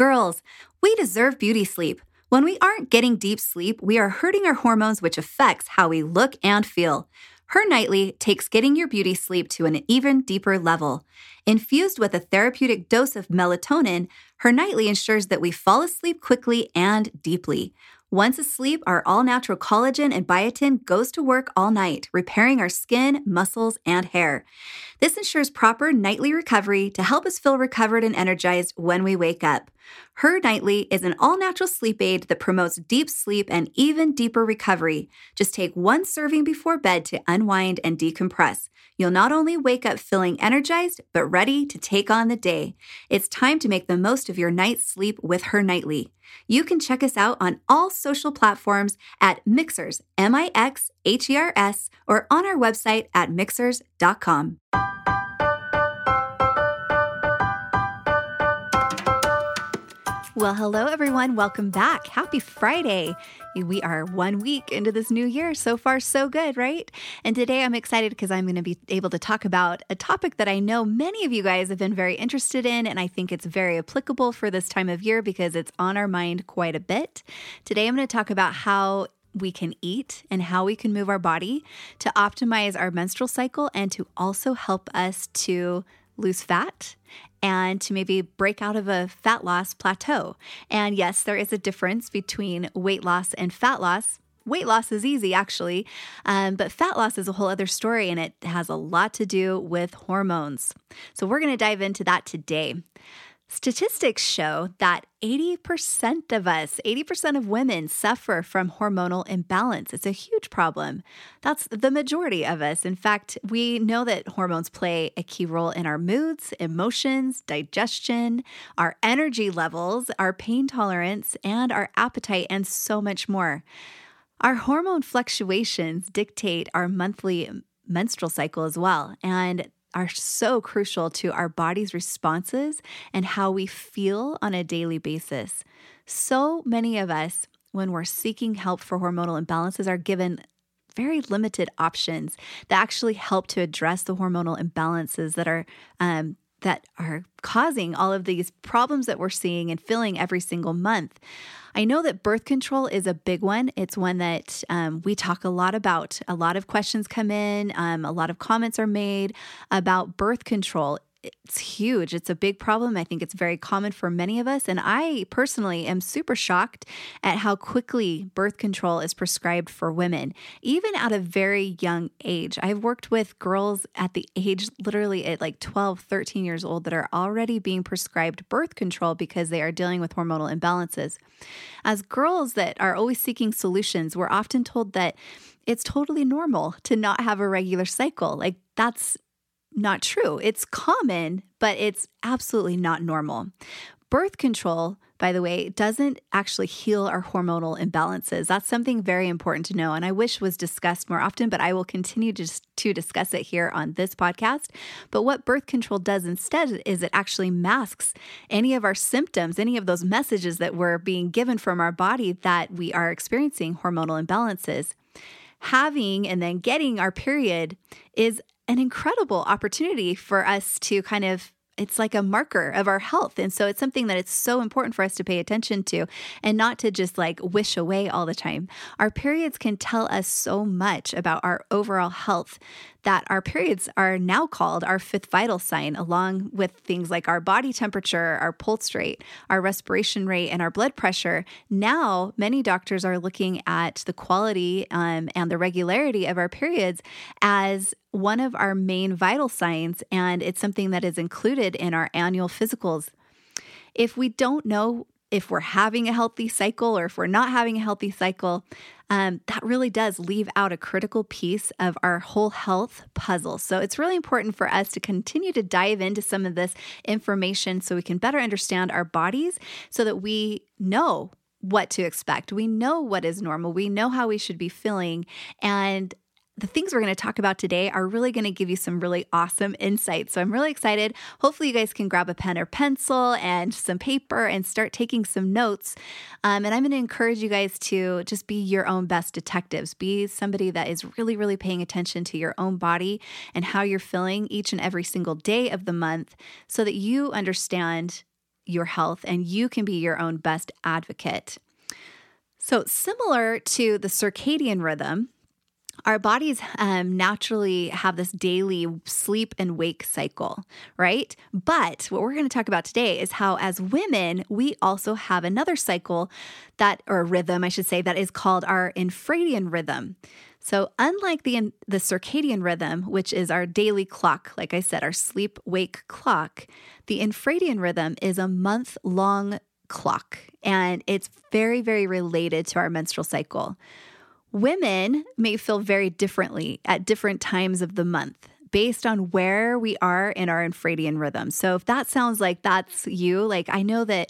Girls, we deserve beauty sleep. When we aren't getting deep sleep, we are hurting our hormones, which affects how we look and feel. Hernightly takes getting your beauty sleep to an even deeper level. Infused with a therapeutic dose of melatonin, Hernightly ensures that we fall asleep quickly and deeply. Once asleep, our all-natural collagen and biotin goes to work all night, repairing our skin, muscles, and hair. This ensures proper nightly recovery to help us feel recovered and energized when we wake up. HerNightly is an all-natural sleep aid that promotes deep sleep and even deeper recovery. Just take one serving before bed to unwind and decompress. You'll not only wake up feeling energized, but ready to take on the day. It's time to make the most of your night's sleep with HerNightly. You can check us out on all social platforms at Mixhers, Mixhers, or on our website at Mixhers.com. Well, hello, everyone. Welcome back. Happy Friday. We are 1 week into this new year. So far, so good, right? And today I'm excited because I'm going to be able to talk about a topic that I know many of you guys have been very interested in, and I think it's very applicable for this time of year because it's on our mind quite a bit. Today I'm going to talk about how we can eat and how we can move our body to optimize our menstrual cycle and to also help us to lose fat and to maybe break out of a fat loss plateau. And yes, there is a difference between weight loss and fat loss. Weight loss is easy, actually, but fat loss is a whole other story, and it has a lot to do with hormones. So we're going to dive into that today. Statistics show that 80% of us, 80% of women suffer from hormonal imbalance. It's a huge problem. That's the majority of us. In fact, we know that hormones play a key role in our moods, emotions, digestion, our energy levels, our pain tolerance, and our appetite, and so much more. Our hormone fluctuations dictate our monthly menstrual cycle as well, and are so crucial to our body's responses and how we feel on a daily basis. So many of us, when we're seeking help for hormonal imbalances, are given very limited options that actually help to address the hormonal imbalances that are causing all of these problems that we're seeing and feeling every single month. I know that birth control is a big one. It's one that we talk a lot about. A lot of questions come in. A lot of comments are made about birth control. It's huge. It's a big problem. I think it's very common for many of us. And I personally am super shocked at how quickly birth control is prescribed for women, even at a very young age. I've worked with girls at the age, literally at like 12, 13 years old that are already being prescribed birth control because they are dealing with hormonal imbalances. As girls that are always seeking solutions, we're often told that it's totally normal to not have a regular cycle. Like that's not true. It's common, but it's absolutely not normal. Birth control, by the way, doesn't actually heal our hormonal imbalances. That's something very important to know, and I wish was discussed more often, but I will continue to discuss it here on this podcast. But what birth control does instead is it actually masks any of our symptoms, any of those messages that we're being given from our body that we are experiencing hormonal imbalances. Having and then getting our period is an incredible opportunity for us to kind of, it's like a marker of our health. And so it's something that it's so important for us to pay attention to and not to just like wish away all the time. Our periods can tell us so much about our overall health that our periods are now called our fifth vital sign, along with things like our body temperature, our pulse rate, our respiration rate, and our blood pressure. Now, many doctors are looking at the quality and the regularity of our periods as one of our main vital signs, and it's something that is included in our annual physicals. If we don't know if we're having a healthy cycle or if we're not having a healthy cycle, that really does leave out a critical piece of our whole health puzzle. So it's really important for us to continue to dive into some of this information so we can better understand our bodies so that we know what to expect. We know what is normal. We know how we should be feeling. And the things we're going to talk about today are really going to give you some really awesome insights. So I'm really excited. Hopefully you guys can grab a pen or pencil and some paper and start taking some notes. And I'm going to encourage you guys to just be your own best detectives. Be somebody that is really, really paying attention to your own body and how you're feeling each and every single day of the month so that you understand your health, and you can be your own best advocate. So similar to the circadian rhythm, our bodies naturally have this daily sleep and wake cycle, right? But what we're going to talk about today is how, as women, we also have another cycle that is called our infradian rhythm. So unlike the circadian rhythm, which is our daily clock, like I said, our sleep-wake clock, the infradian rhythm is a month-long clock, and it's very, very related to our menstrual cycle. Women may feel very differently at different times of the month based on where we are in our infradian rhythm. So if that sounds like that's you, like I know that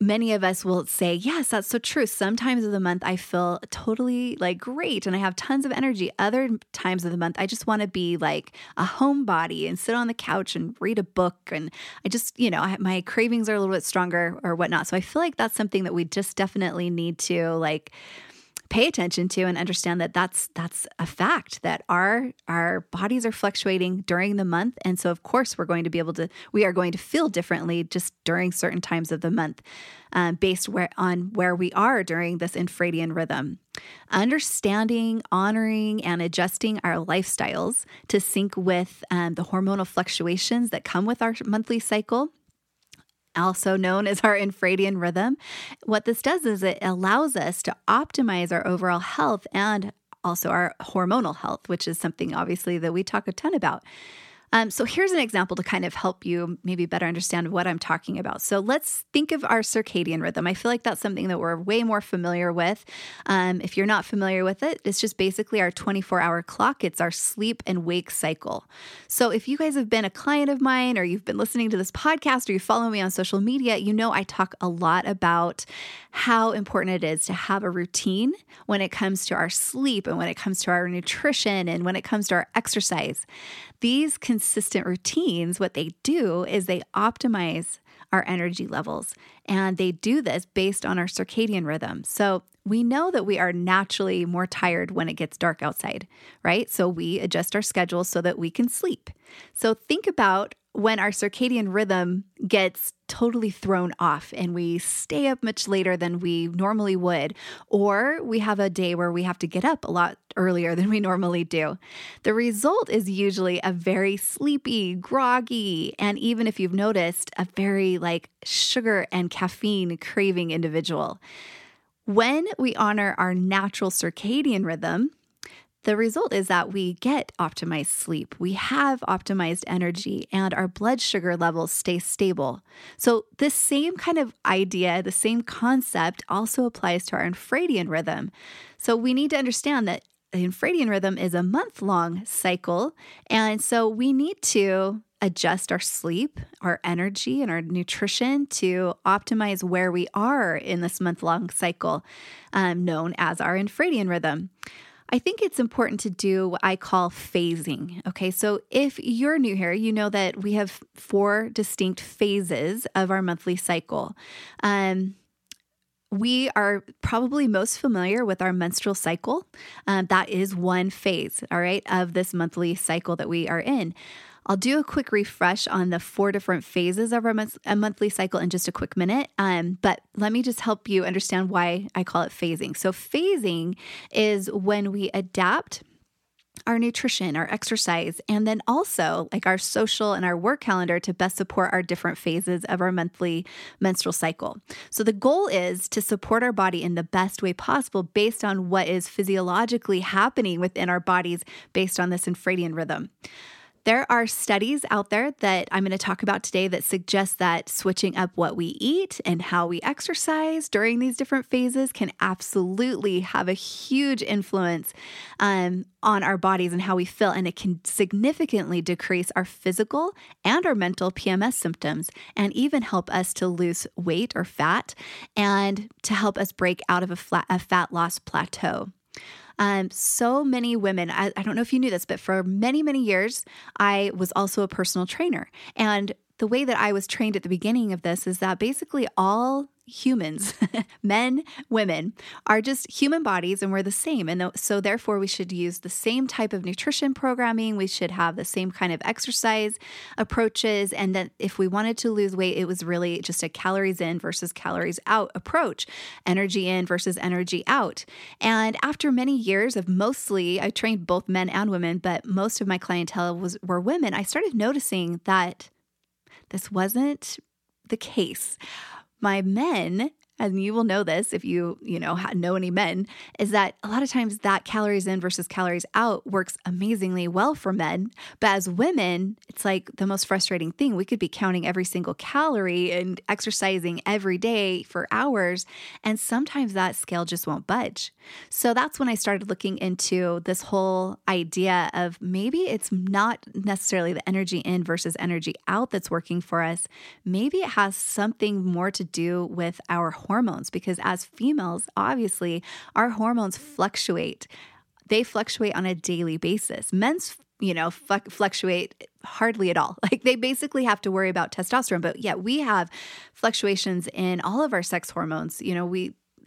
many of us will say, yes, that's so true. Some times of the month I feel totally like great and I have tons of energy. Other times of the month, I just want to be like a homebody and sit on the couch and read a book. And I just, my cravings are a little bit stronger or whatnot. So I feel like that's something that we just definitely need to like pay attention to and understand that that's a fact, that our bodies are fluctuating during the month. And so of course we are going to feel differently just during certain times of the month, based on where we are during this infradian rhythm. Understanding, honoring, and adjusting our lifestyles to sync with the hormonal fluctuations that come with our monthly cycle, also known as our infradian rhythm. What this does is it allows us to optimize our overall health and also our hormonal health, which is something obviously that we talk a ton about. So here's an example to kind of help you maybe better understand what I'm talking about. So let's think of our circadian rhythm. I feel like that's something that we're way more familiar with. If you're not familiar with it, it's just basically our 24-hour clock. It's our sleep and wake cycle. So if you guys have been a client of mine or you've been listening to this podcast or you follow me on social media, I talk a lot about how important it is to have a routine when it comes to our sleep and when it comes to our nutrition and when it comes to our exercise. These consistent routines, what they do is they optimize our energy levels, and they do this based on our circadian rhythm. So we know that we are naturally more tired when it gets dark outside, right? So we adjust our schedule so that we can sleep. So think about when our circadian rhythm gets totally thrown off and we stay up much later than we normally would, or we have a day where we have to get up a lot earlier than we normally do. The result is usually a very sleepy, groggy, and even if you've noticed, a very like sugar and caffeine craving individual. When we honor our natural circadian rhythm, the result is that we get optimized sleep, we have optimized energy, and our blood sugar levels stay stable. So this same kind of idea, the same concept also applies to our infradian rhythm. So we need to understand that the infradian rhythm is a month-long cycle, and so we need to adjust our sleep, our energy, and our nutrition to optimize where we are in this month-long cycle, known as our infradian rhythm. I think it's important to do what I call phasing. Okay, so if you're new here, you know that we have 4 distinct phases of our monthly cycle. We are probably most familiar with our menstrual cycle. That is one phase, all right, of this monthly cycle that we are in. I'll do a quick refresh on the 4 different phases of our monthly cycle in just a quick minute, but let me just help you understand why I call it phasing. So phasing is when we adapt our nutrition, our exercise, and then also like our social and our work calendar to best support our different phases of our monthly menstrual cycle. So the goal is to support our body in the best way possible based on what is physiologically happening within our bodies based on this infradian rhythm. There are studies out there that I'm going to talk about today that suggest that switching up what we eat and how we exercise during these different phases can absolutely have a huge influence on our bodies and how we feel, and it can significantly decrease our physical and our mental PMS symptoms and even help us to lose weight or fat and to help us break out of a fat loss plateau. So many women, I don't know if you knew this, but for many, many years, I was also a personal trainer. And the way that I was trained at the beginning of this is that basically all humans, men, women, are just human bodies and we're the same. And so therefore we should use the same type of nutrition programming. We should have the same kind of exercise approaches. And that if we wanted to lose weight, it was really just a calories in versus calories out approach, energy in versus energy out. And after many years of mostly, I trained both men and women, but most of my clientele were women. I started noticing that this wasn't the case. My men, and you will know this if you know any men, is that a lot of times that calories in versus calories out works amazingly well for men. But as women, it's like the most frustrating thing. We could be counting every single calorie and exercising every day for hours. And sometimes that scale just won't budge. So that's when I started looking into this whole idea of maybe it's not necessarily the energy in versus energy out that's working for us. Maybe it has something more to do with our hormones, because as females, obviously, our hormones fluctuate. They fluctuate on a daily basis. Men's, fluctuate hardly at all. Like they basically have to worry about testosterone, but yet we have fluctuations in all of our sex hormones.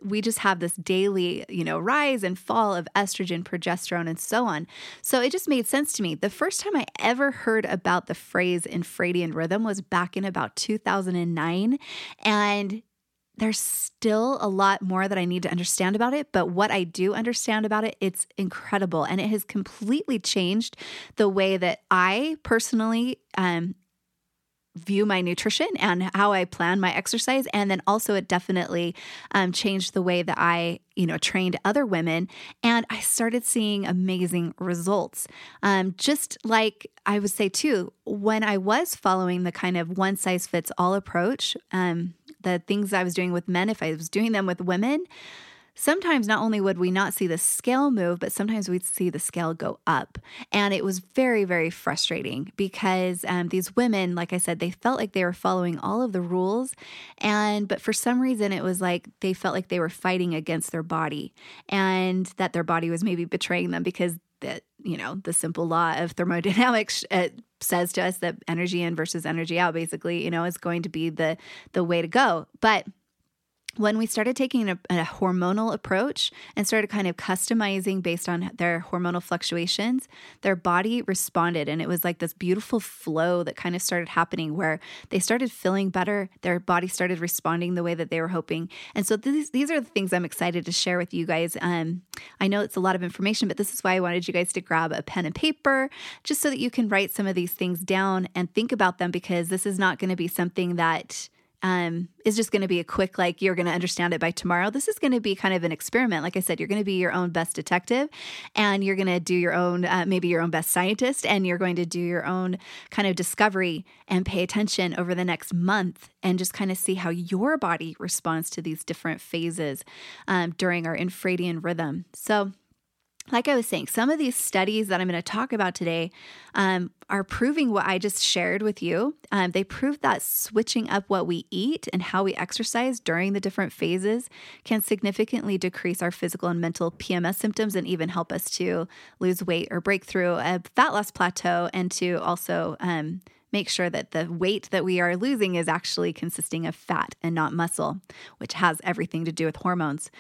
We just have this daily, rise and fall of estrogen, progesterone, and so on. So it just made sense to me. The first time I ever heard about the phrase infradian rhythm was back in about 2009. And there's still a lot more that I need to understand about it, but what I do understand about it, it's incredible. And it has completely changed the way that I personally view my nutrition and how I plan my exercise. And then also it definitely changed the way that I trained other women, and I started seeing amazing results. Just like I would say too, when I was following the kind of one size fits all approach, the things I was doing with men, if I was doing them with women, sometimes not only would we not see the scale move, but sometimes we'd see the scale go up. And it was very, very frustrating because these women, like I said, they felt like they were following all of the rules. But for some reason, it was like they felt like they were fighting against their body and that their body was maybe betraying them because the simple law of thermodynamics says to us that energy in versus energy out basically, is going to be the way to go. But when we started taking a hormonal approach and started kind of customizing based on their hormonal fluctuations, their body responded. And it was like this beautiful flow that kind of started happening where they started feeling better. Their body started responding the way that they were hoping. And so these are the things I'm excited to share with you guys. I know it's a lot of information, but this is why I wanted you guys to grab a pen and paper just so that you can write some of these things down and think about them, because this is not going to be something that is just going to be a quick, like you're going to understand it by tomorrow. This is going to be kind of an experiment. Like I said, you're going to be your own best detective, and you're going to do your own, maybe your own best scientist, and you're going to do your own kind of discovery and pay attention over the next month and just kind of see how your body responds to these different phases during our infradian rhythm. So like I was saying, some of these studies that I'm going to talk about today are proving what I just shared with you. They prove that switching up what we eat and how we exercise during the different phases can significantly decrease our physical and mental PMS symptoms and even help us to lose weight or break through a fat loss plateau, and to also make sure that the weight that we are losing is actually consisting of fat and not muscle, which has everything to do with hormones.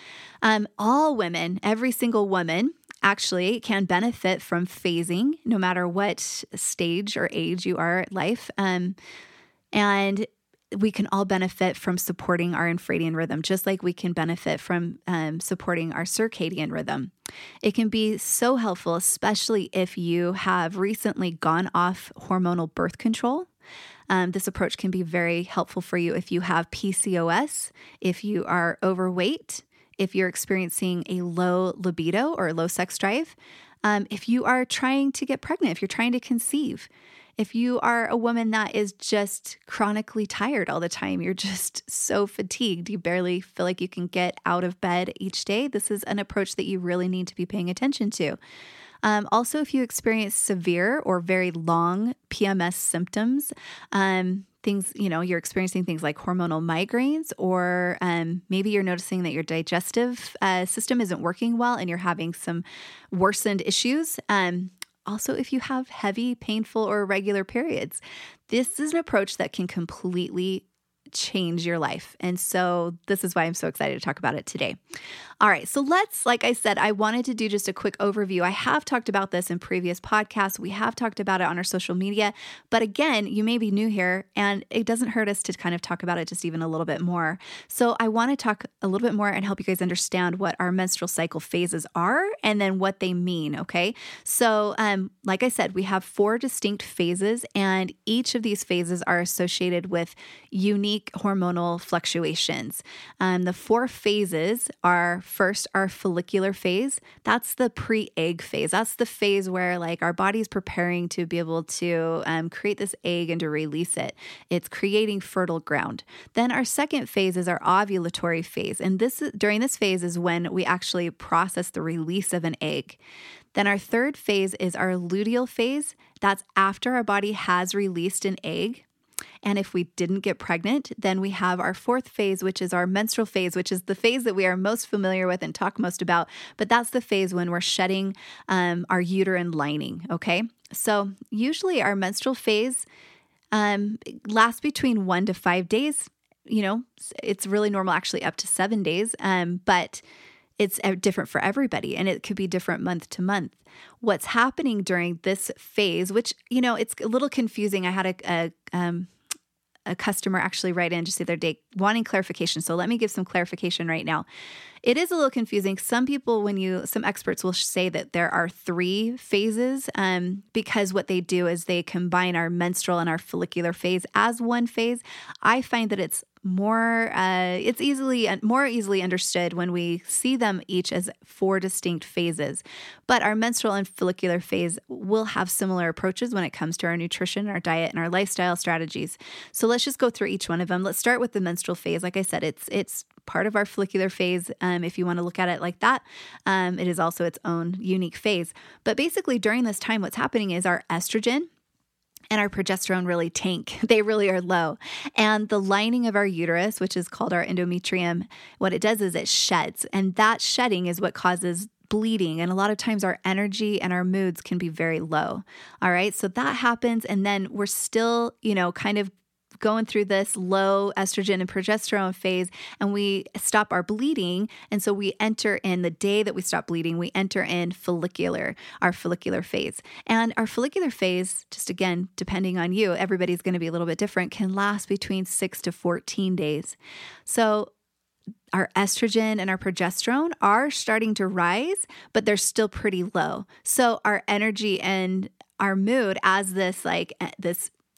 All women, every single woman, actually can benefit from phasing, no matter what stage or age you are at life. And we can all benefit from supporting our infradian rhythm, just like we can benefit from supporting our circadian rhythm. It can be so helpful, especially if you have recently gone off hormonal birth control. This approach can be very helpful for you if you have PCOS, if you are overweight, if you're experiencing a low libido or low sex drive, if you are trying to get pregnant, if you're trying to conceive, if you are a woman that is just chronically tired all the time, you're just so fatigued, you barely feel like you can get out of bed each day, this is an approach that you really need to be paying attention to. Also, if you experience severe or very long PMS symptoms, things, you're experiencing things like hormonal migraines, or maybe you're noticing that your digestive system isn't working well and you're having some worsened issues. Also, if you have heavy, painful, or irregular periods, this is an approach that can completely change your life. And so this is why I'm so excited to talk about it today. All right. So let's, like I said, I wanted to do just a quick overview. I have talked about this in previous podcasts. We have talked about it on our social media, but again, you may be new here and it doesn't hurt us to kind of talk about it just even a little bit more. So I want to talk a little bit more and help you guys understand what our menstrual cycle phases are and then what they mean. Okay. So, like I said, we have four distinct phases and each of these phases are associated with unique hormonal fluctuations. The four phases are, first, our follicular phase. That's the pre-egg phase. That's the phase where like our body's preparing to be able to create this egg and to release it. It's creating fertile ground. Then our second phase is our ovulatory phase. And this is, during this phase is when we actually process the release of an egg. Then our third phase is our luteal phase. That's after our body has released an egg. And if we didn't get pregnant, then we have our fourth phase, which is our menstrual phase, which is the phase that we are most familiar with and talk most about. But that's the phase when we're shedding our uterine lining, okay? So usually our menstrual phase lasts between 1 to 5 days. You know, it's really normal, actually up to 7 days, but it's different for everybody and it could be different month to month. What's happening during this phase, which, you know, it's a little confusing. I had a customer actually write in just the other day wanting clarification. So let me give some clarification right now. It is a little confusing. Some people, some experts will say that there are three phases because what they do is they combine our menstrual and our follicular phase as one phase. I find that it's more easily understood when we see them each as four distinct phases. But our menstrual and follicular phase will have similar approaches when it comes to our nutrition, our diet, and our lifestyle strategies. So let's just go through each one of them. Let's start with the menstrual phase. Like I said, it's part of our follicular phase. If you want to look at it like that, it is also its own unique phase. But basically during this time, what's happening is our estrogen and our progesterone really tank. They really are low. And the lining of our uterus, which is called our endometrium, what it does is it sheds. And that shedding is what causes bleeding. And a lot of times our energy and our moods can be very low. All right. So that happens. And then we're still, you know, kind of going through this low estrogen and progesterone phase, and we stop our bleeding. And so we enter in the day that we stop bleeding, we enter in our follicular phase. And our follicular phase, just again, depending on you, everybody's going to be a little bit different, can last between 6 to 14 days. So our estrogen and our progesterone are starting to rise, but they're still pretty low. So our energy and our mood as this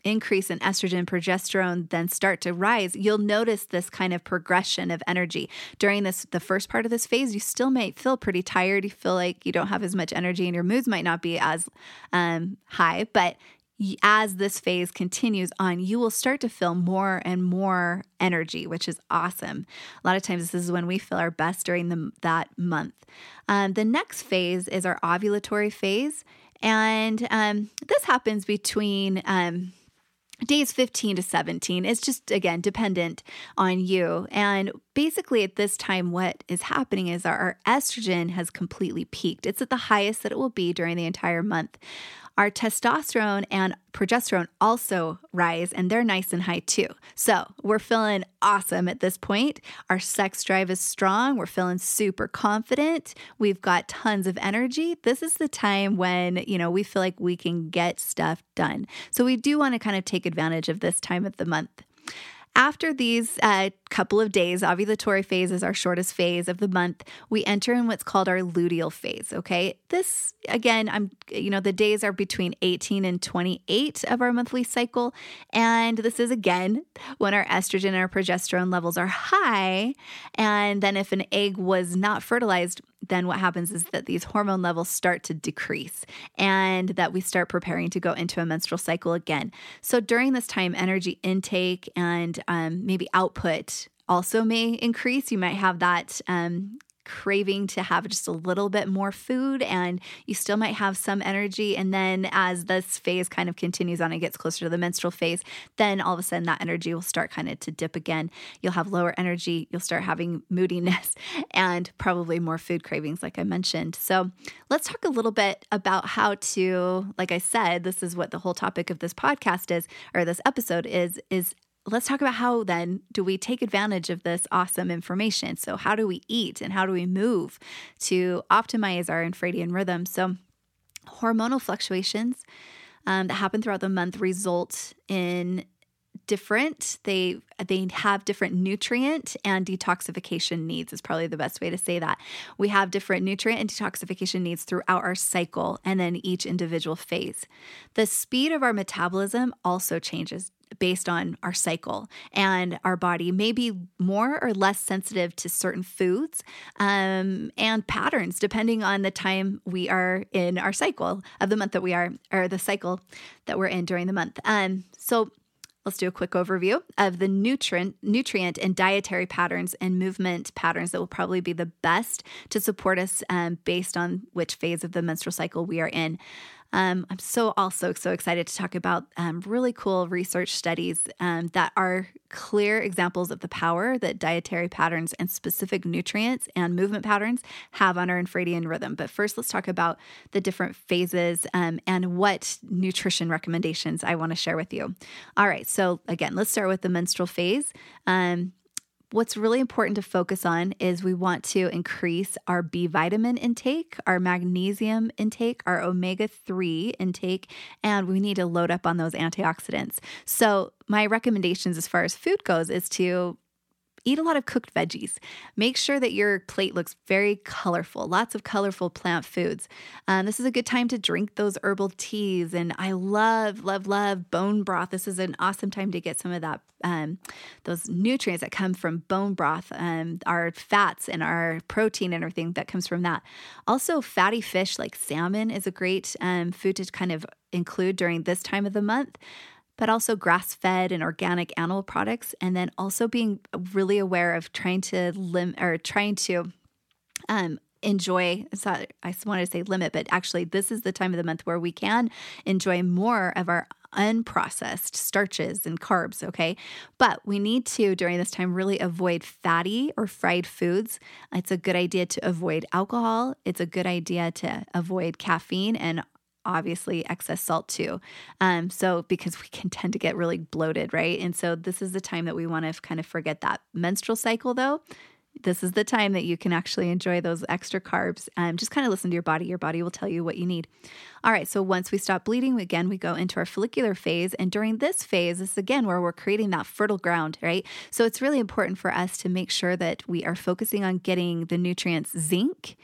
increase in estrogen, progesterone, then start to rise, you'll notice this kind of progression of energy. During the first part of this phase, you still might feel pretty tired. You feel like you don't have as much energy and your moods might not be as high, but as this phase continues on, you will start to feel more and more energy, which is awesome. A lot of times this is when we feel our best during that month. The next phase is our ovulatory phase. And this happens between days 15 to 17. It's just, again, dependent on you. And basically at this time, what is happening is our estrogen has completely peaked. It's at the highest that it will be during the entire month. Our testosterone and progesterone also rise, and they're nice and high too. So we're feeling awesome at this point. Our sex drive is strong. We're feeling super confident. We've got tons of energy. This is the time when, you know, we feel like we can get stuff done. So we do want to kind of take advantage of this time of the month. After these couple of days, ovulatory phase is our shortest phase of the month, we enter in what's called our luteal phase, okay? This, again, the days are between 18 and 28 of our monthly cycle, and this is, again, when our estrogen and our progesterone levels are high, and then if an egg was not fertilized, then what happens is that these hormone levels start to decrease and that we start preparing to go into a menstrual cycle again. So during this time, energy intake and maybe output also may increase. You might have that craving to have just a little bit more food, and you still might have some energy. And then as this phase kind of continues on, it gets closer to the menstrual phase, then all of a sudden that energy will start kind of to dip again. You'll have lower energy. You'll start having moodiness and probably more food cravings, like I mentioned. So let's talk a little bit about how to, like I said, this is what the whole topic of this podcast is, or this episode is let's talk about how then do we take advantage of this awesome information. So how do we eat and how do we move to optimize our infradian rhythm? So hormonal fluctuations that happen throughout the month result in different, they have different nutrient and detoxification needs is probably the best way to say that. We have different nutrient and detoxification needs throughout our cycle and then each individual phase. The speed of our metabolism also changes based on our cycle, and our body may be more or less sensitive to certain foods and patterns depending on the time we are in our cycle of the month that we are, or the cycle that we're in during the month. So let's do a quick overview of the nutrient and dietary patterns and movement patterns that will probably be the best to support us based on which phase of the menstrual cycle we are in. I'm so excited to talk about really cool research studies that are clear examples of the power that dietary patterns and specific nutrients and movement patterns have on our infradian rhythm. But first, let's talk about the different phases and what nutrition recommendations I want to share with you. All right. So again, let's start with the menstrual phase. What's really important to focus on is we want to increase our B vitamin intake, our magnesium intake, our omega-3 intake, and we need to load up on those antioxidants. So my recommendations as far as food goes is to eat a lot of cooked veggies. Make sure that your plate looks very colorful, lots of colorful plant foods. This is a good time to drink those herbal teas. And I love bone broth. This is an awesome time to get some of that, those nutrients that come from bone broth, our fats and our protein and everything that comes from that. Also, fatty fish like salmon is a great food to kind of include during this time of the month, but also grass-fed and organic animal products, and then also being really aware of trying to enjoy. I wanted to say limit, but actually, this is the time of the month where we can enjoy more of our unprocessed starches and carbs, okay? But we need to, during this time, really avoid fatty or fried foods. It's a good idea to avoid alcohol. It's a good idea to avoid caffeine and obviously excess salt too. So because we can tend to get really bloated, right? And so this is the time that we want to kind of forget that. Menstrual cycle though, this is the time that you can actually enjoy those extra carbs. Just kind of listen to your body. Your body will tell you what you need. All right. So once we stop bleeding, again, we go into our follicular phase. And during this phase, this is again where we're creating that fertile ground, right? So it's really important for us to make sure that we are focusing on getting the nutrients zinc.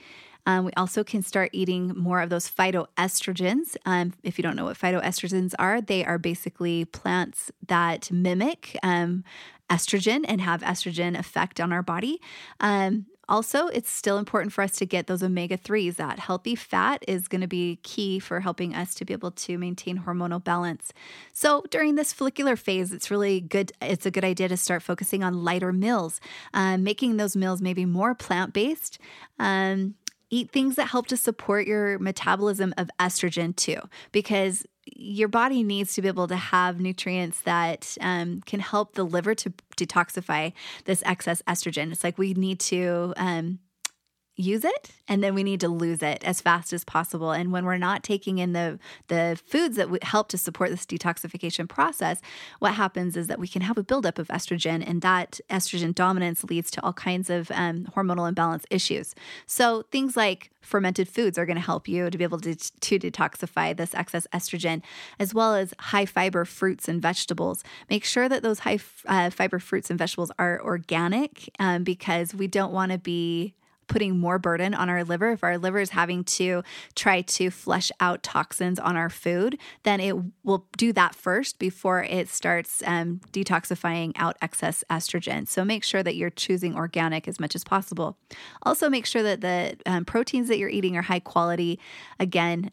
We also can start eating more of those phytoestrogens. If you don't know what phytoestrogens are, they are basically plants that mimic estrogen and have estrogen effect on our body. Also, it's still important for us to get those omega-3s. That healthy fat is going to be key for helping us to be able to maintain hormonal balance. So during this follicular phase, it's really good. It's a good idea to start focusing on lighter meals, making those meals maybe more plant-based. Eat things that help to support your metabolism of estrogen too, because your body needs to be able to have nutrients that can help the liver to detoxify this excess estrogen. It's like we need to use it and then we need to lose it as fast as possible. And when we're not taking in the foods that help to support this detoxification process, what happens is that we can have a buildup of estrogen, and that estrogen dominance leads to all kinds of hormonal imbalance issues. So things like fermented foods are going to help you to be able to detoxify this excess estrogen, as well as high fiber fruits and vegetables. Make sure that those high fiber fruits and vegetables are organic because we don't want to be putting more burden on our liver. If our liver is having to try to flush out toxins on our food, then it will do that first before it starts detoxifying out excess estrogen. So make sure that you're choosing organic as much as possible. Also make sure that the proteins that you're eating are high quality, again,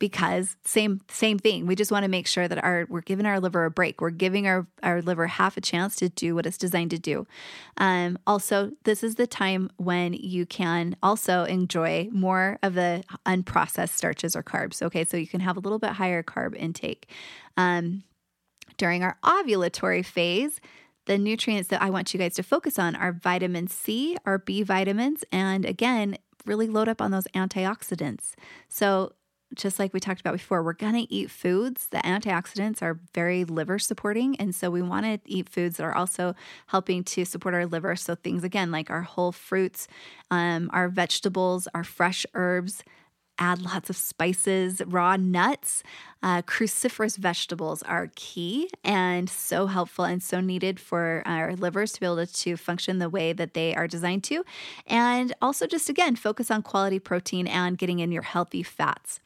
because same thing. We just want to make sure that we're giving our liver a break. We're giving our liver half a chance to do what it's designed to do. Also, this is the time when you can also enjoy more of the unprocessed starches or carbs. Okay, so you can have a little bit higher carb intake. During our ovulatory phase, the nutrients that I want you guys to focus on are vitamin C, our B vitamins, and again, really load up on those antioxidants. So just like we talked about before, we're going to eat foods. The antioxidants are very liver supporting. And so we want to eat foods that are also helping to support our liver. So things, again, like our whole fruits, our vegetables, our fresh herbs, add lots of spices, raw nuts, cruciferous vegetables are key and so helpful and so needed for our livers to be able to function the way that they are designed to. And also just, again, focus on quality protein and getting in your healthy fats.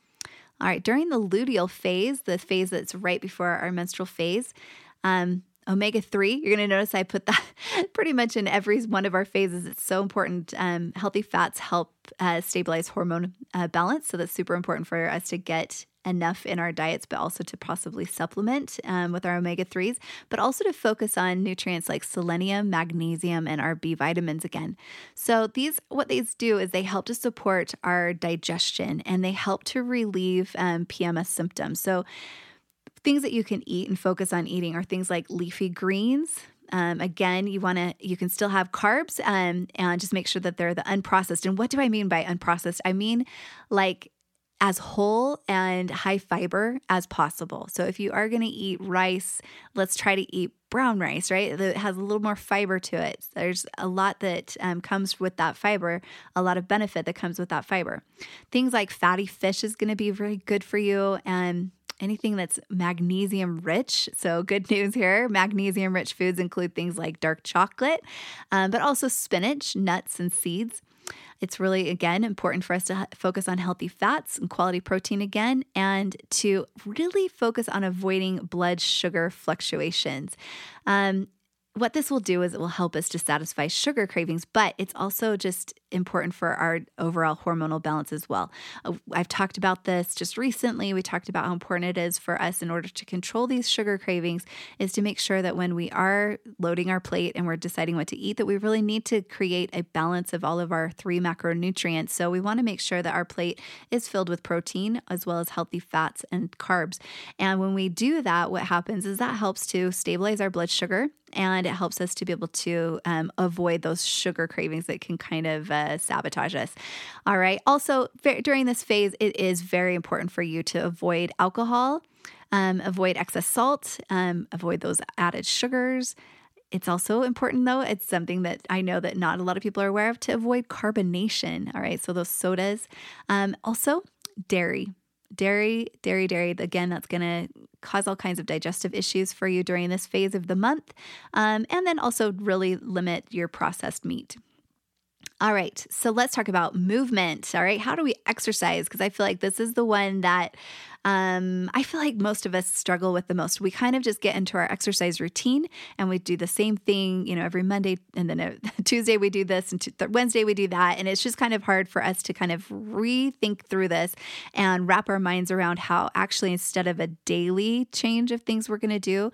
All right, during the luteal phase, the phase that's right before our menstrual phase, omega-3, you're going to notice I put that pretty much in every one of our phases. It's so important. Healthy fats help stabilize hormone balance. So that's super important for us to get enough in our diets, but also to possibly supplement with our omega-3s, but also to focus on nutrients like selenium, magnesium, and our B vitamins again. So these, what these do is they help to support our digestion and they help to relieve PMS symptoms. So things that you can eat and focus on eating are things like leafy greens. Again, you can still have carbs and just make sure that they're the unprocessed. And what do I mean by unprocessed? I mean like as whole and high fiber as possible. So if you are going to eat rice, let's try to eat brown rice, right? That has a little more fiber to it. There's a lot that comes with that fiber, a lot of benefit that comes with that fiber. Things like fatty fish is going to be really good for you, and anything that's magnesium rich. So good news here. Magnesium rich foods include things like dark chocolate, but also spinach, nuts, and seeds. It's really, again, important for us to focus on healthy fats and quality protein again, and to really focus on avoiding blood sugar fluctuations. What this will do is it will help us to satisfy sugar cravings, but it's also just important for our overall hormonal balance as well. I've talked about this just recently. We talked about how important it is for us in order to control these sugar cravings is to make sure that when we are loading our plate and we're deciding what to eat, that we really need to create a balance of all of our three macronutrients. So we want to make sure that our plate is filled with protein as well as healthy fats and carbs. And when we do that, what happens is that helps to stabilize our blood sugar, and it helps us to be able to avoid those sugar cravings that can kind of sabotage us. All right. Also, during this phase, it is very important for you to avoid alcohol, avoid excess salt, avoid those added sugars. It's also important, though, it's something that I know that not a lot of people are aware of, to avoid carbonation. All right. So those sodas. Also, dairy. Dairy. Again, that's going to cause all kinds of digestive issues for you during this phase of the month. And then also really limit your processed meat. All right. So let's talk about movement. All right. How do we exercise? Because I feel like this is the one that I feel like most of us struggle with the most. We kind of just get into our exercise routine and we do the same thing, every Monday, and then Tuesday we do this, and Wednesday we do that. And it's just kind of hard for us to kind of rethink through this and wrap our minds around how actually instead of a daily change of things we're going to do,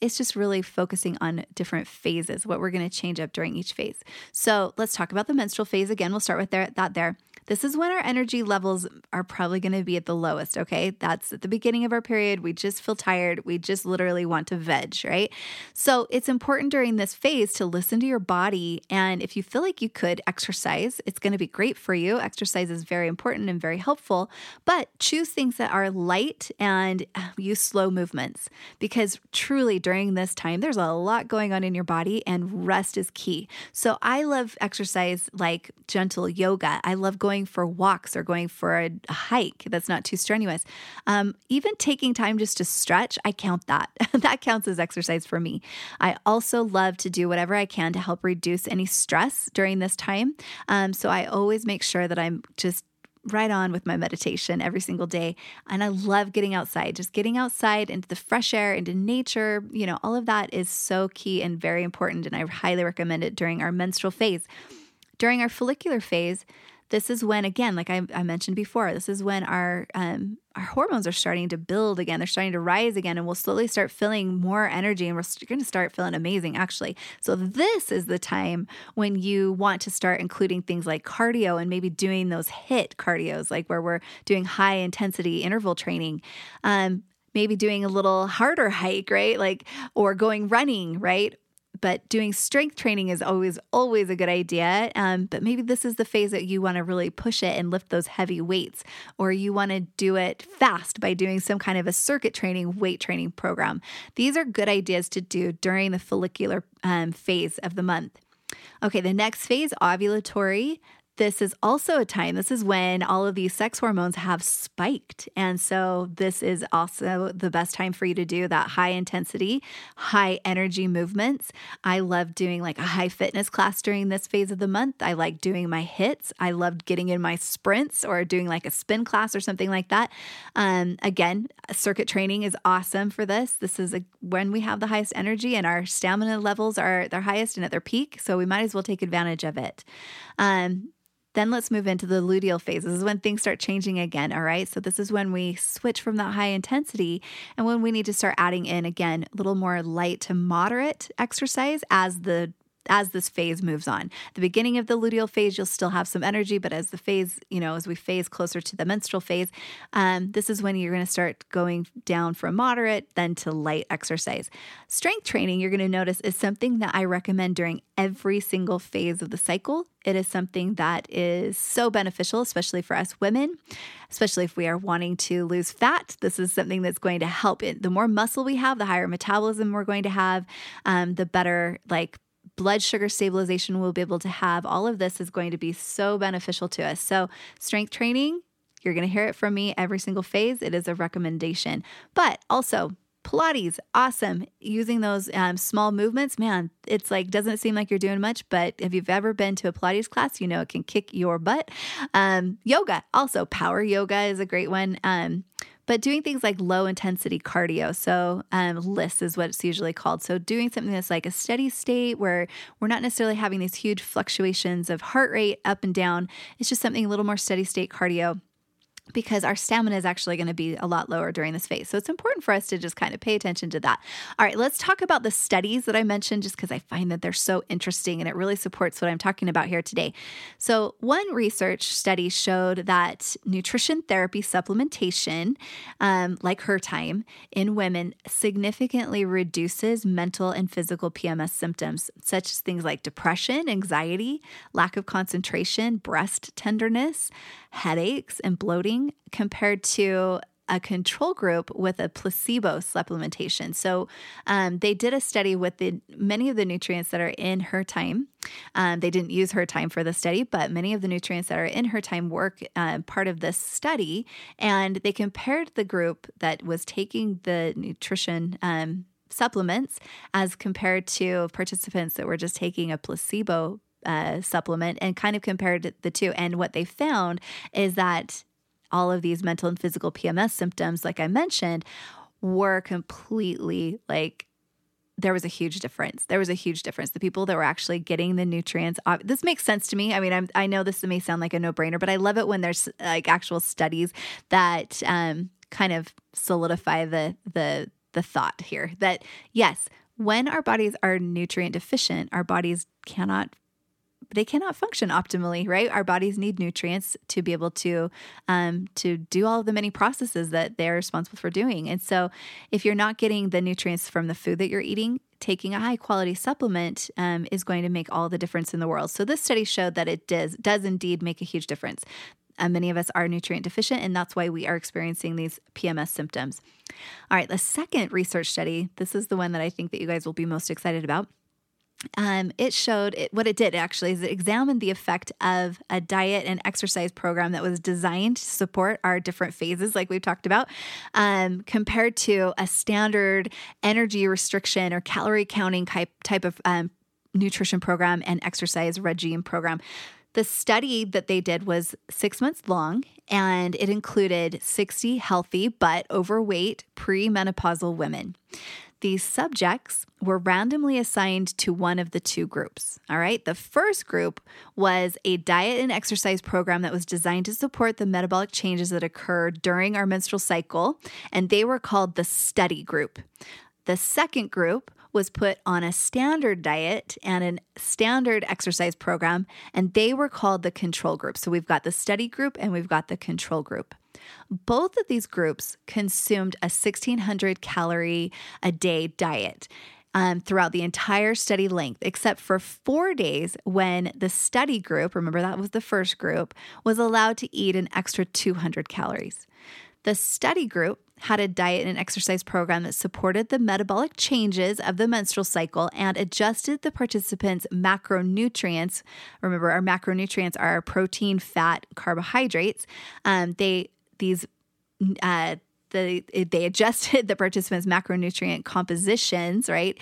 it's just really focusing on different phases, what we're going to change up during each phase. So let's talk about the menstrual phase. Again, we'll start with that. This is when our energy levels are probably going to be at the lowest, okay? That's at the beginning of our period. We just feel tired. We just literally want to veg, right? So it's important during this phase to listen to your body. And if you feel like you could exercise, it's going to be great for you. Exercise is very important and very helpful, but choose things that are light and use slow movements, because truly during this time, there's a lot going on in your body and rest is key. So I love exercise like gentle yoga. I love going for walks or going for a hike that's not too strenuous. Even taking time just to stretch, I count that. That counts as exercise for me. I also love to do whatever I can to help reduce any stress during this time. So I always make sure that I'm just right on with my meditation every single day. And I love getting outside, just getting outside into the fresh air, into nature, all of that is so key and very important. And I highly recommend it during our menstrual phase. During our follicular phase, this is when, again, like I mentioned before, this is when our our hormones are starting to build again. They're starting to rise again, and we'll slowly start feeling more energy, and we're going to start feeling amazing, actually. So this is the time when you want to start including things like cardio and maybe doing those HIIT cardios, like where we're doing high intensity interval training. Maybe doing a little harder hike, right? Like, or going running, right? But doing strength training is always a good idea. But maybe this is the phase that you want to really push it and lift those heavy weights, or you want to do it fast by doing some kind of a circuit training, weight training program. These are good ideas to do during the follicular phase of the month. Okay, the next phase, ovulatory. This is also a time, this is when all of these sex hormones have spiked. And so this is also the best time for you to do that high intensity, high energy movements. I love doing like a high fitness class during this phase of the month. I like doing my hits. I loved getting in my sprints or doing like a spin class or something like that. Again, circuit training is awesome for this. This is when we have the highest energy and our stamina levels are their highest and at their peak. So we might as well take advantage of it. Then let's move into the luteal phase. This is when things start changing again, all right? So this is when we switch from that high intensity and when we need to start adding in, again, a little more light to moderate exercise as this phase moves on. The beginning of the luteal phase, you'll still have some energy, but as the phase, you know, as we phase closer to the menstrual phase, this is when you're going to start going down from moderate then to light exercise. Strength training, you're going to notice, is something that I recommend during every single phase of the cycle. It is something that is so beneficial, especially for us women, especially if we are wanting to lose fat. This is something that's going to help. The more muscle we have, the higher metabolism we're going to have, the better, like, blood sugar stabilization we'll be able to have. All of this is going to be so beneficial to us. So strength training, you're going to hear it from me every single phase. It is a recommendation. But also Pilates, awesome. Using those small movements, man, it's like, doesn't seem like you're doing much, but if you've ever been to a Pilates class, you know, it can kick your butt. Yoga, also power yoga is a great one. But doing things like low intensity cardio, so LISS is what it's usually called. So doing something that's like a steady state where we're not necessarily having these huge fluctuations of heart rate up and down. It's just something a little more steady state cardio, because our stamina is actually going to be a lot lower during this phase. So it's important for us to just kind of pay attention to that. All right, let's talk about the studies that I mentioned, just because I find that they're so interesting and it really supports what I'm talking about here today. So one research study showed that nutrition therapy supplementation, like Hertime, in women significantly reduces mental and physical PMS symptoms, such as things like depression, anxiety, lack of concentration, breast tenderness, headaches, and bloating, compared to a control group with a placebo supplementation. So they did a study with many of the nutrients that are in Hertime. They didn't use Hertime for the study, but many of the nutrients that are in Hertime were part of this study. And they compared the group that was taking the nutrition supplements as compared to participants that were just taking a placebo supplement, and kind of compared the two. And what they found is that all of these mental and physical PMS symptoms, like I mentioned, were completely like, there was a huge difference. There was a huge difference. The people that were actually getting the nutrients, this makes sense to me. I mean, I know this may sound like a no-brainer, but I love it when there's like actual studies that kind of solidify the thought here that yes, when our bodies are nutrient deficient, our bodies cannot function optimally, right? Our bodies need nutrients to be able to do all of the many processes that they're responsible for doing. And so if you're not getting the nutrients from the food that you're eating, taking a high quality supplement is going to make all the difference in the world. So this study showed that it does indeed make a huge difference. Many of us are nutrient deficient, and that's why we are experiencing these PMS symptoms. All right, the second research study, this is the one that I think that you guys will be most excited about. What it did actually is it examined the effect of a diet and exercise program that was designed to support our different phases, like we've talked about, compared to a standard energy restriction or calorie counting type of nutrition program and exercise regime program. The study that they did was 6 months long, and it included 60 healthy but overweight premenopausal women. These subjects were randomly assigned to one of the two groups. All right. The first group was a diet and exercise program that was designed to support the metabolic changes that occur during our menstrual cycle, and they were called the study group. The second group was put on a standard diet and a standard exercise program, and they were called the control group. So we've got the study group and we've got the control group. Both of these groups consumed a 1,600 calorie a day diet throughout the entire study length, except for 4 days when the study group, remember that was the first group, was allowed to eat an extra 200 calories. The study group had a diet and exercise program that supported the metabolic changes of the menstrual cycle and adjusted the participants' macronutrients. Remember, our macronutrients are protein, fat, carbohydrates. They adjusted the participants' macronutrient compositions, right,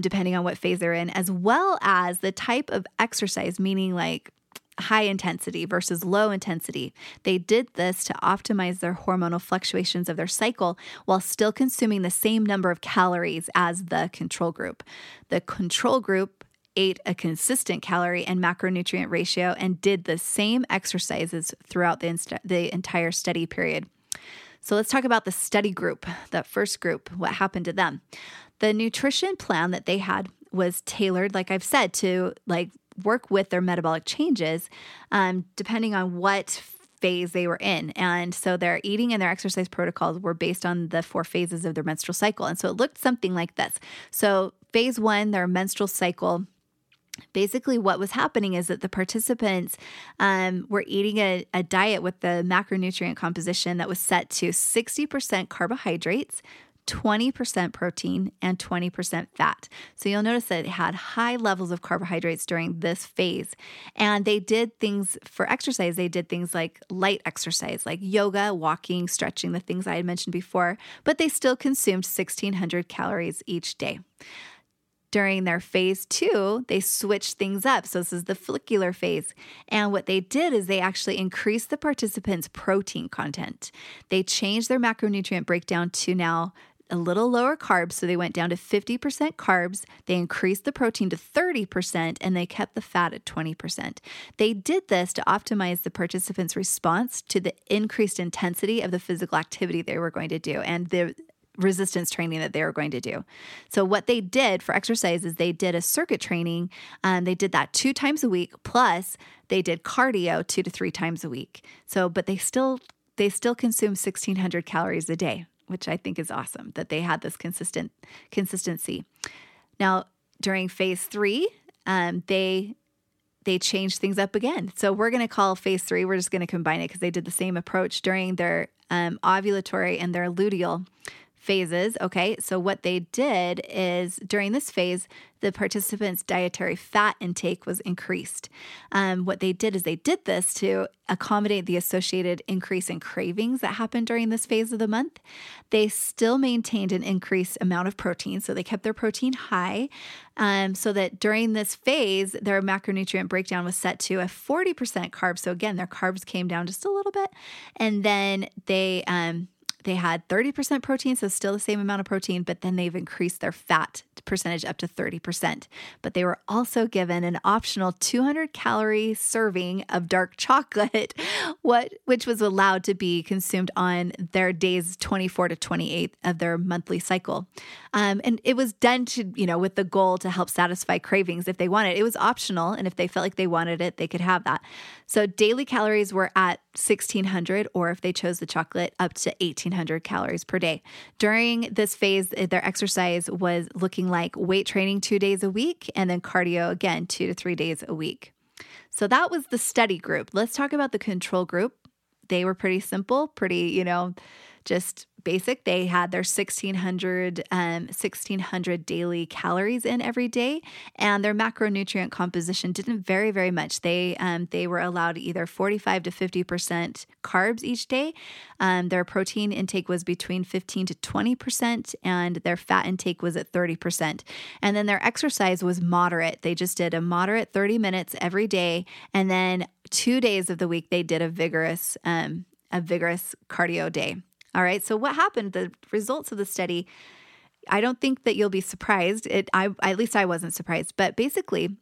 depending on what phase they're in, as well as the type of exercise, meaning like high intensity versus low intensity. They did this to optimize their hormonal fluctuations of their cycle while still consuming the same number of calories as the control group. The control group ate a consistent calorie and macronutrient ratio and did the same exercises throughout the entire study period. So let's talk about the study group, that first group, what happened to them. The nutrition plan that they had was tailored, like I've said, to like work with their metabolic changes, depending on what phase they were in. And so their eating and their exercise protocols were based on the four phases of their menstrual cycle. And so it looked something like this. So phase one, their menstrual cycle, basically what was happening is that the participants were eating a diet with the macronutrient composition that was set to 60% carbohydrates, 20% protein, and 20% fat. So you'll notice that it had high levels of carbohydrates during this phase. And they did things for exercise. They did things like light exercise, like yoga, walking, stretching, the things I had mentioned before, but they still consumed 1,600 calories each day. During their phase two, they switched things up. So this is the follicular phase. And what they did is they actually increased the participants' protein content. They changed their macronutrient breakdown to now a little lower carbs. So they went down to 50% carbs. They increased the protein to 30% and they kept the fat at 20%. They did this to optimize the participants' response to the increased intensity of the physical activity they were going to do and the resistance training that they were going to do. So what they did for exercise is they did a circuit training. They did that 2 times a week, plus they did cardio 2 to 3 times a week. So, but they still consume 1,600 calories a day, which I think is awesome that they had this consistency. Now, during phase three, they changed things up again. So we're going to call phase three, we're just going to combine it because they did the same approach during their ovulatory and their luteal phases. Okay. So what they did is during this phase, the participants' dietary fat intake was increased. What they did is they did this to accommodate the associated increase in cravings that happened during this phase of the month. They still maintained an increased amount of protein. So they kept their protein high so that during this phase, their macronutrient breakdown was set to a 40% carb. So again, their carbs came down just a little bit. And then they had 30% protein, so still the same amount of protein, but then they've increased their fat percentage up to 30%. But they were also given an optional 200-calorie serving of dark chocolate, which was allowed to be consumed on their days 24 to 28 of their monthly cycle. And it was done to, with the goal to help satisfy cravings if they wanted. It was optional, and if they felt like they wanted it, they could have that. So daily calories were at 1,600, or if they chose the chocolate, up to 1,800 calories per day. During this phase, their exercise was looking like weight training 2 days a week and then cardio again 2 to 3 days a week. So that was the study group. Let's talk about the control group. They were pretty simple, pretty, just basic. They had their 1,600 daily calories in every day, and their macronutrient composition didn't vary very much. They were allowed either 45 to 50% carbs each day. Their protein intake was between 15 to 20%, and their fat intake was at 30%. And then their exercise was moderate. They just did a moderate 30 minutes every day, and then 2 days of the week they did a vigorous cardio day. All right. So what happened, the results of the study, I don't think that you'll be surprised. At least I wasn't surprised. But basically,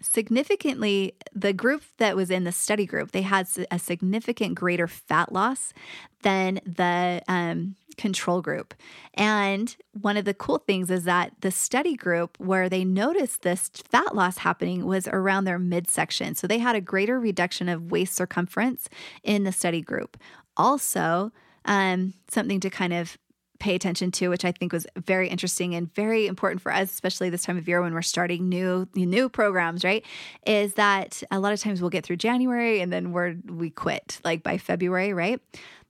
significantly, the group that was in the study group, they had a significant greater fat loss than the control group. And one of the cool things is that the study group where they noticed this fat loss happening was around their midsection. So they had a greater reduction of waist circumference in the study group. Also, something to kind of pay attention to, which I think was very interesting and very important for us, especially this time of year when we're starting new programs, right? Is that a lot of times we'll get through January and then we quit like by February, right?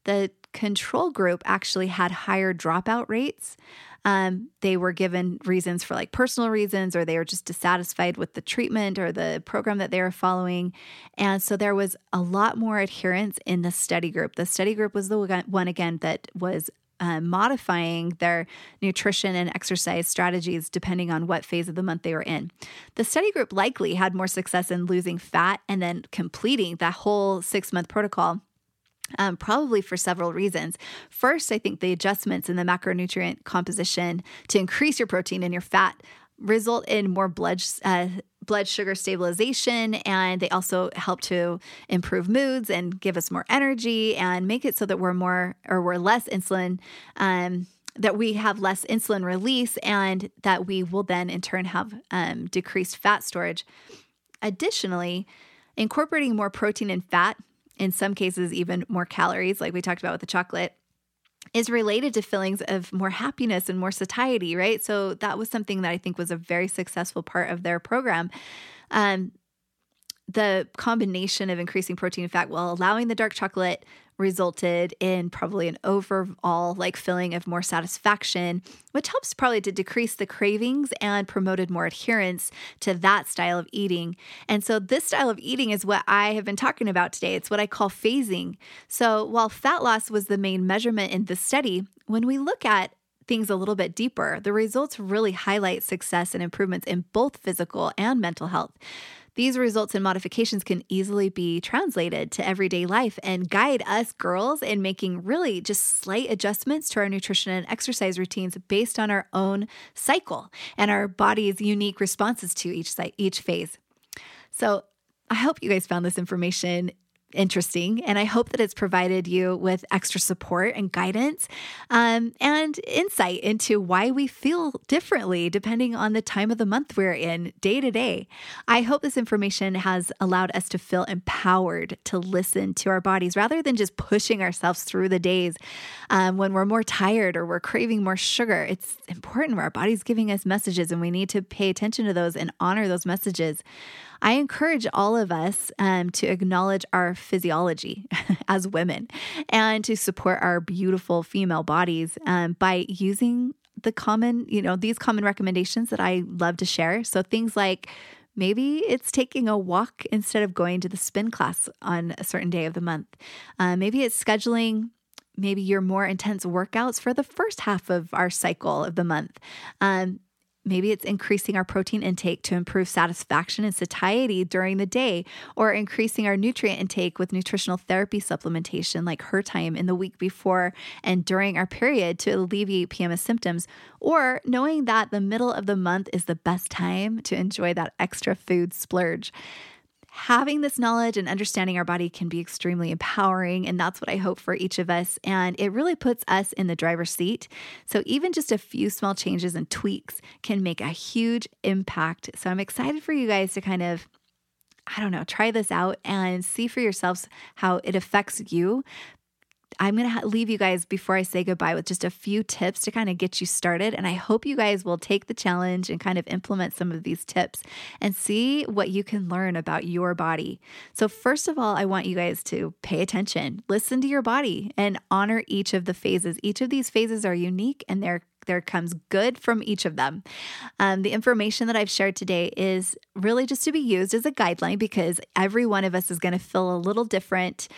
The control group actually had higher dropout rates. They were given reasons for like personal reasons, or they were just dissatisfied with the treatment or the program that they were following. And so there was a lot more adherence in the study group. The study group was the one again that was modifying their nutrition and exercise strategies depending on what phase of the month they were in. The study group likely had more success in losing fat and then completing that whole 6-month protocol. Probably for several reasons. First, I think the adjustments in the macronutrient composition to increase your protein and your fat result in more blood sugar stabilization, and they also help to improve moods and give us more energy and make it so that that we have less insulin release, and that we will then in turn have decreased fat storage. Additionally, incorporating more protein and fat, in some cases, even more calories, like we talked about with the chocolate, is related to feelings of more happiness and more satiety, right? So that was something that I think was a very successful part of their program. The combination of increasing protein and fat while allowing the dark chocolate resulted in probably an overall like feeling of more satisfaction, which helps probably to decrease the cravings and promoted more adherence to that style of eating. And so this style of eating is what I have been talking about today. It's what I call phasing. So while fat loss was the main measurement in this study, when we look at things a little bit deeper, the results really highlight success and improvements in both physical and mental health. These results and modifications can easily be translated to everyday life and guide us girls in making really just slight adjustments to our nutrition and exercise routines based on our own cycle and our body's unique responses to each phase. So I hope you guys found this information interesting, and I hope that it's provided you with extra support and guidance and insight into why we feel differently depending on the time of the month we're in day to day. I hope this information has allowed us to feel empowered to listen to our bodies rather than just pushing ourselves through the days when we're more tired or we're craving more sugar. It's important where our body's giving us messages, and we need to pay attention to those and honor those messages. I encourage all of us to acknowledge our physiology as women and to support our beautiful female bodies by using these common recommendations that I love to share. So things like maybe it's taking a walk instead of going to the spin class on a certain day of the month. Maybe it's scheduling maybe your more intense workouts for the first half of our cycle of the month. Maybe it's increasing our protein intake to improve satisfaction and satiety during the day, or increasing our nutrient intake with nutritional therapy supplementation like Hertime in the week before and during our period to alleviate PMS symptoms, or knowing that the middle of the month is the best time to enjoy that extra food splurge. Having this knowledge and understanding our body can be extremely empowering, and that's what I hope for each of us. And it really puts us in the driver's seat. So even just a few small changes and tweaks can make a huge impact. So I'm excited for you guys to kind of, try this out and see for yourselves how it affects you. I'm going to leave you guys before I say goodbye with just a few tips to kind of get you started. And I hope you guys will take the challenge and kind of implement some of these tips and see what you can learn about your body. So first of all, I want you guys to pay attention, listen to your body, and honor each of the phases. Each of these phases are unique, and there comes good from each of them. The information that I've shared today is really just to be used as a guideline, because every one of us is going to feel a little different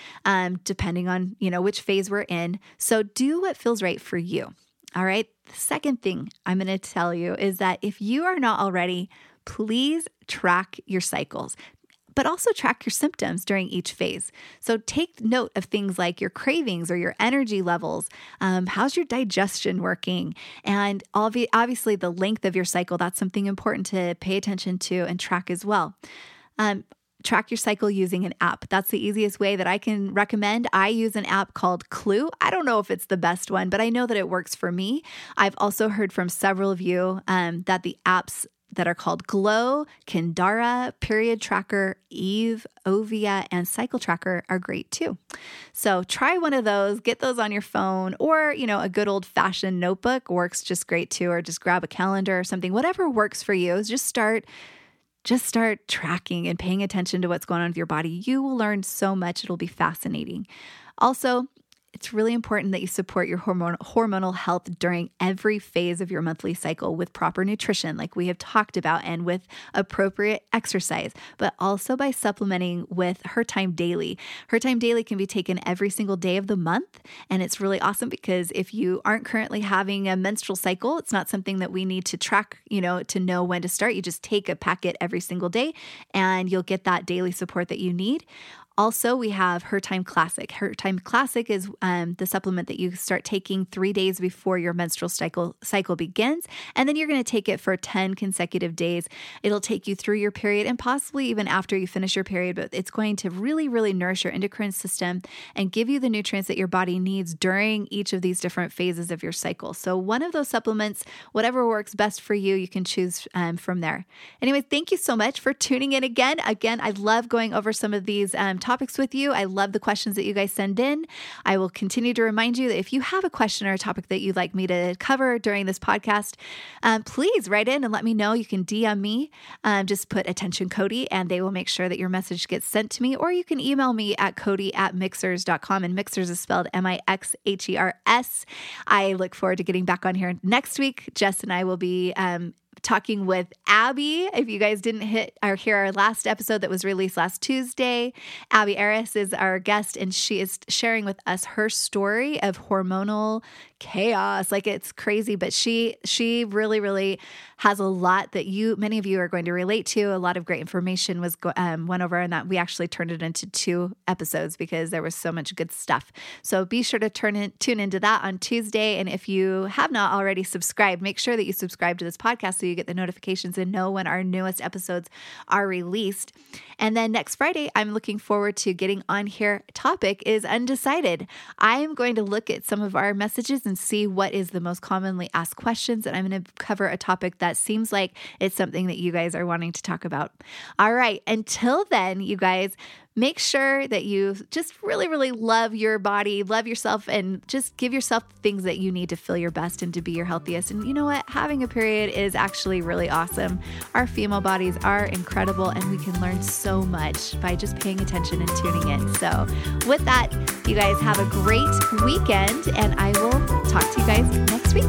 depending on, which phase we're in. So do what feels right for you. All right. The second thing I'm going to tell you is that if you are not already, please track your cycles. but also track your symptoms during each phase. So take note of things like your cravings or your energy levels. How's your digestion working? And obviously the length of your cycle, that's something important to pay attention to and track as well. Track your cycle using an app. That's the easiest way that I can recommend. I use an app called Clue. I don't know if it's the best one, but I know that it works for me. I've also heard from several of you that the apps that are called Glow, Kindara, Period Tracker, Eve, Ovia, and Cycle Tracker are great too. So try one of those, get those on your phone, or, you know, a good old fashioned notebook works just great too, or just grab a calendar or something, whatever works for you. Just start tracking and paying attention to what's going on with your body. You will learn so much. It'll be fascinating. Also, it's really important that you support your hormonal health during every phase of your monthly cycle with proper nutrition, like we have talked about, and with appropriate exercise, but also by supplementing with Hertime Daily. Hertime Daily can be taken every single day of the month, and it's really awesome because if you aren't currently having a menstrual cycle, it's not something that we need to track, you know, to know when to start. You just take a packet every single day, and you'll get that daily support that you need. Also, we have Hertime Classic. Hertime Classic is the supplement that you start taking 3 days before your menstrual cycle begins, and then you're going to take it for 10 consecutive days. It'll take you through your period and possibly even after you finish your period, but it's going to really, really nourish your endocrine system and give you the nutrients that your body needs during each of these different phases of your cycle. So one of those supplements, whatever works best for you, you can choose from there. Anyway, thank you so much for tuning in again. Again, I love going over some of these topics with you. I love the questions that you guys send in. I will continue to remind you that if you have a question or a topic that you'd like me to cover during this podcast, please write in and let me know. You can DM me, just put attention Cody, and they will make sure that your message gets sent to me, or you can email me at Cody@mixhers.com, and Mixhers is spelled MIXHERS. I look forward to getting back on here next week. Jess and I will be, talking with Abby. If you guys didn't hear our last episode that was released last Tuesday, Abby Aris is our guest, and she is sharing with us her story of hormonal chaos. Like, it's crazy, but she really, really has a lot that many of you are going to relate to. A lot of great information was went over, and that we actually turned it into 2 episodes because there was so much good stuff. So be sure to tune into that on Tuesday. And if you have not already subscribed, make sure that you subscribe to this podcast so you get the notifications and know when our newest episodes are released. And then next Friday, I'm looking forward to getting on here. Topic is undecided. I am going to look at some of our messages and see what is the most commonly asked questions. And I'm going to cover a topic that seems like it's something that you guys are wanting to talk about. All right. Until then, you guys, make sure that you just really, really love your body, love yourself, and just give yourself things that you need to feel your best and to be your healthiest. And you know what? Having a period is actually really awesome. Our female bodies are incredible, and we can learn so much by just paying attention and tuning in. So with that, you guys have a great weekend, and I will talk to you guys next week.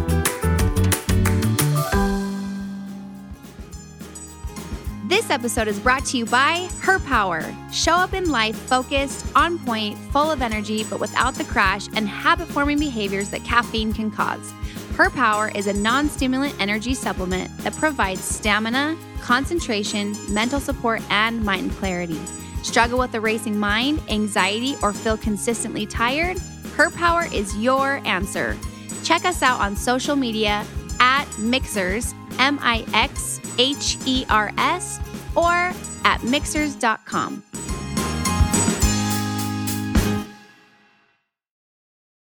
This episode is brought to you by HerPower. Show up in life focused, on point, full of energy, but without the crash and habit-forming behaviors that caffeine can cause. HerPower is a non-stimulant energy supplement that provides stamina, concentration, mental support, and mind clarity. Struggle with a racing mind, anxiety, or feel consistently tired? HerPower is your answer. Check us out on social media at Mixhers, MIXHERS, or at mixhers.com.